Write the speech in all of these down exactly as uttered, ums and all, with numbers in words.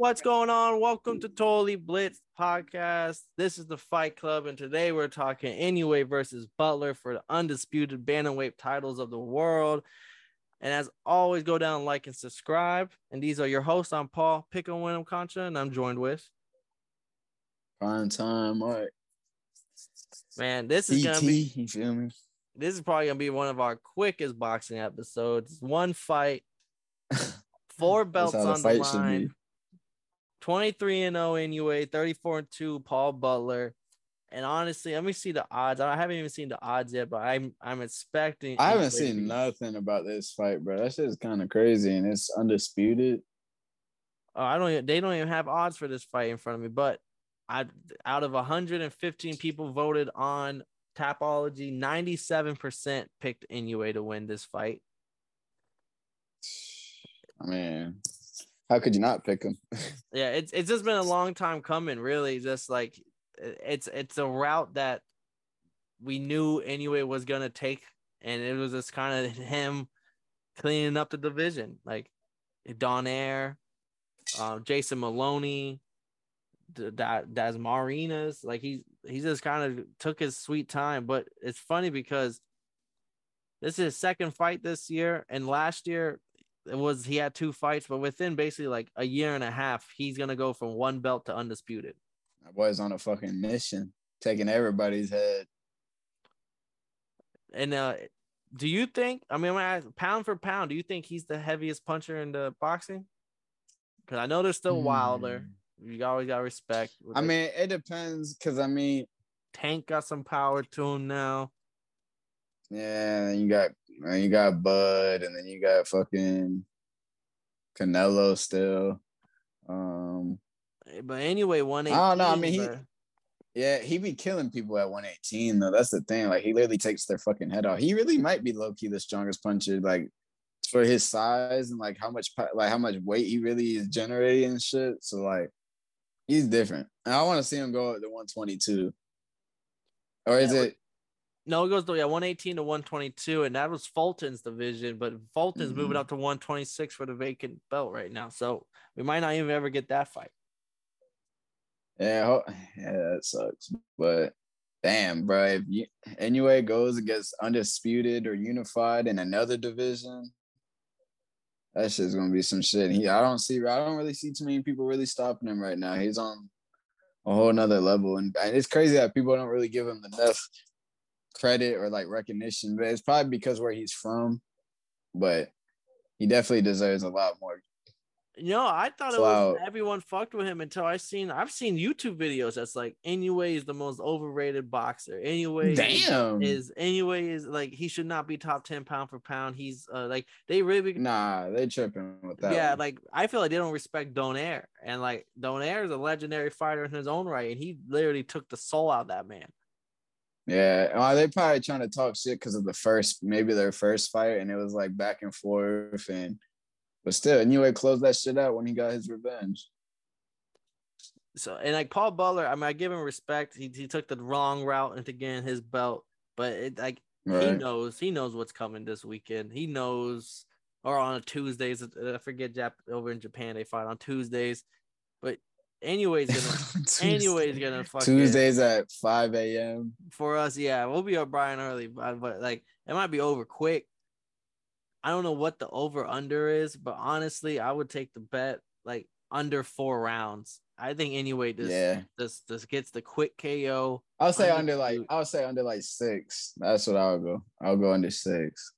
What's going on? Welcome to Totally Blitz Podcast. This is the Fight Club, and today we're talking Inoue versus Butler for the undisputed bantamweight titles of the world. And as always, go down, like, and subscribe. And these are your hosts. I'm Paul, Pick and Winham Concha, and I'm joined with Primetime. All right, man, this is gonna be. You feel me? This is probably gonna be one of our quickest boxing episodes. One fight, four belts on the line. twenty-three and oh Inoue, thirty-four and two Paul Butler. And honestly, let me see the odds. I haven't even seen the odds yet, but I'm I'm expecting. I haven't seen nothing about this fight, bro. That shit is kind of crazy, and it's undisputed. Oh, I don't. Even, they don't even have odds for this fight in front of me. But I, out of one hundred fifteen people voted on Tapology, ninety-seven percent picked Inoue to win this fight. I mean, how could you not pick him? Yeah, it's it's just been a long time coming. Really, just like. It's it's a route that we knew Inoue was gonna take, and it was just kind of him cleaning up the division, like Donaire, uh, Jason Maloney, D- D- Dasmariñas. Like he he just kind of took his sweet time. But it's funny because this is his second fight this year, and last year it was he had two fights, but within basically like a year and a half, he's gonna go from one belt to undisputed. That boy's on a fucking mission, taking everybody's head. And uh, do you think, I mean, when I, pound for pound, do you think he's the heaviest puncher in the boxing? Because I know there's still Wilder. Mm. You always got respect. I like, mean, it depends, because, I mean. Tank got some power to him now. Yeah, you got, you got Bud, and then you got fucking Canelo still. Um. But anyway, one eighteen. I don't know. I mean, he, yeah, he be killing people at one eighteen, though. That's the thing. Like, he literally takes their fucking head off. He really might be low key the strongest puncher, like, for his size and like how much, like how much weight he really is generating and shit. So like, he's different. And I want to see him go up to one twenty-two. Or is yeah, it? No, it goes to yeah one eighteen to one twenty-two, and that was Fulton's division. But Fulton's mm-hmm. moving up to one twenty-six for the vacant belt right now, so we might not even ever get that fight. Yeah, yeah, that sucks. But damn, bro, if you, Inoue goes against undisputed or unified in another division, that shit's gonna be some shit. He, I don't see, I don't really see too many people really stopping him right now. He's on a whole nother level, and, and it's crazy that people don't really give him enough credit or like recognition. But it's probably because where he's from. But he definitely deserves a lot more. No, I thought it was everyone fucked with him until I seen I've seen YouTube videos that's like Inoue is the most overrated boxer. Inoue damn is Inoue is like he should not be top ten pound for pound. He's uh, like they really nah they tripping with that. Yeah, one. Like I feel like they don't respect Donaire, and like Donaire is a legendary fighter in his own right, and he literally took the soul out of that man. Yeah, well, they probably trying to talk shit because of the first maybe their first fight, and it was like back and forth and. But still, Inoue closed that shit out when he got his revenge. So, and like Paul Butler, I mean, I give him respect. He he took the wrong route into getting his belt, but it like right. he knows he knows what's coming this weekend. He knows, or on a Tuesdays, I forget Jap over in Japan they fight on Tuesdays, but anyways, gonna Tuesday. gonna fuck Tuesdays it. At five a.m. for us. Yeah, we'll be up bright and early, but, but like it might be over quick. I don't know what the over-under is, but honestly, I would take the bet, like, under four rounds. I think Inoue this, yeah. this, this gets the quick K O. I'll say under, like, two. I'll say under, like, six. That's what I'll go. I'll go under six.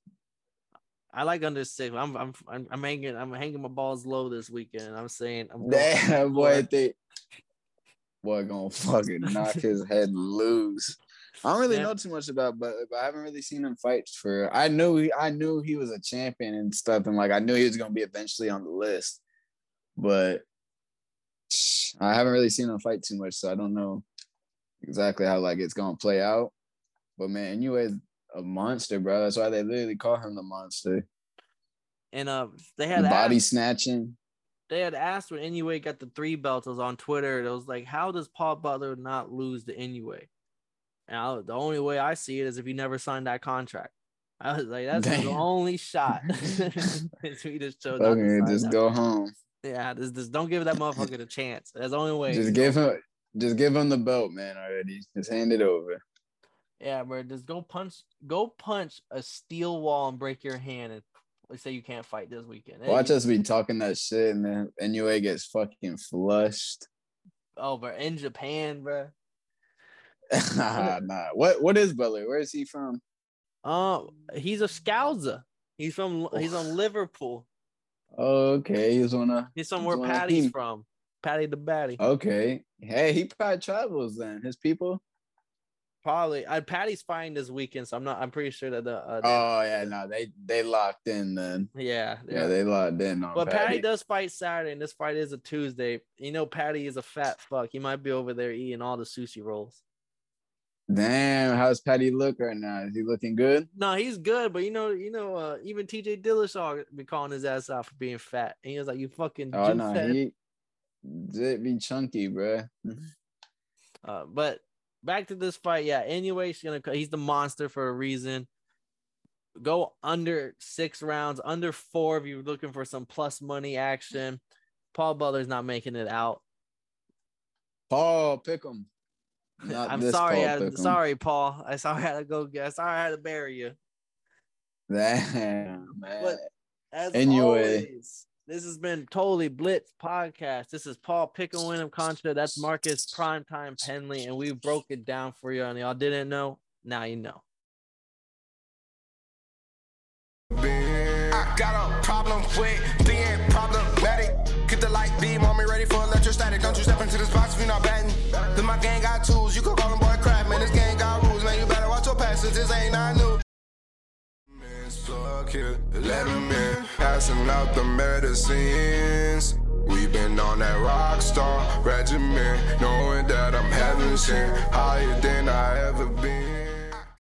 I like under six. I'm I'm I'm, I'm hanging I'm hanging my balls low this weekend. I'm saying I'm damn, boy, I think, boy, gonna fucking knock his head loose. I don't really yeah. know too much about Butler, but I haven't really seen him fight for. I knew he, I knew he was a champion and stuff, and like I knew he was gonna be eventually on the list, but I haven't really seen him fight too much, so I don't know exactly how like it's gonna play out. But man, Inoue's a monster, bro. That's why they literally call him the monster. And uh, they had body asked, snatching. They had asked when Inoue got the three belts. It was on Twitter. It was like, how does Paul Butler not lose to Inoue? Now, the only way I see it is if he never signed that contract. I was like, that's damn. The only shot. Just, okay, just go home. Yeah, just, just don't give that motherfucker a chance. That's the only way. Just give him, just give him the belt, man. Already, just hand it over. Yeah, bro. Just go punch, go punch a steel wall and break your hand, and say you can't fight this weekend. Hey. Watch us be talking that shit, and then Inoue gets fucking flushed. Oh, bro, in Japan, bro. nah, nah. What, what is Butler? Where is he from? Um, uh, he's a Scouser. He's from. He's from Liverpool. Okay, he's on a. He's somewhere he's Patty's from. Patty the Batty. Okay. Hey, he probably travels then. His people. Probably. I Patty's fighting this weekend, so I'm not. I'm pretty sure that the. Uh, oh yeah, no, they they locked in then. Yeah. Yeah, they locked in on. But Patty. Patty does fight Saturday, and this fight is a Tuesday. You know, Patty is a fat fuck. He might be over there eating all the sushi rolls. Damn, how's Patty look right now? Is he looking good? No, he's good, but you know, you know, uh, even T J Dillashaw be calling his ass out for being fat, and he was like, "You fucking." Oh no, fat. He did be chunky, bro. Uh, but back to this fight, yeah. Anyway, she's gonna. He's the monster for a reason. Go under six rounds, under four if you're looking for some plus money action. Paul Butler's not making it out. Paul, pick him. Not I'm sorry, Paul I, sorry, Paul. I sorry I had to go. I sorry I had to bury you. Damn, man. But as anyway. always, this has been Totally Blitz Podcast. This is Paul Pickle Wyndham Contra. That's Marcus Primetime Penley, and we broke it down for you. And y'all didn't know. Now you know. I got a problem with being problematic. Get the light beam on me, ready for electrostatic. Don't you step into this box if you're not batting. Then my gang got tools, you can call them boy crap, man. This gang got rules, man. You better watch your passes, this ain't not new. Let him in, passing out the medicines. We've been on that rock star regimen, knowing that I'm having shit higher than.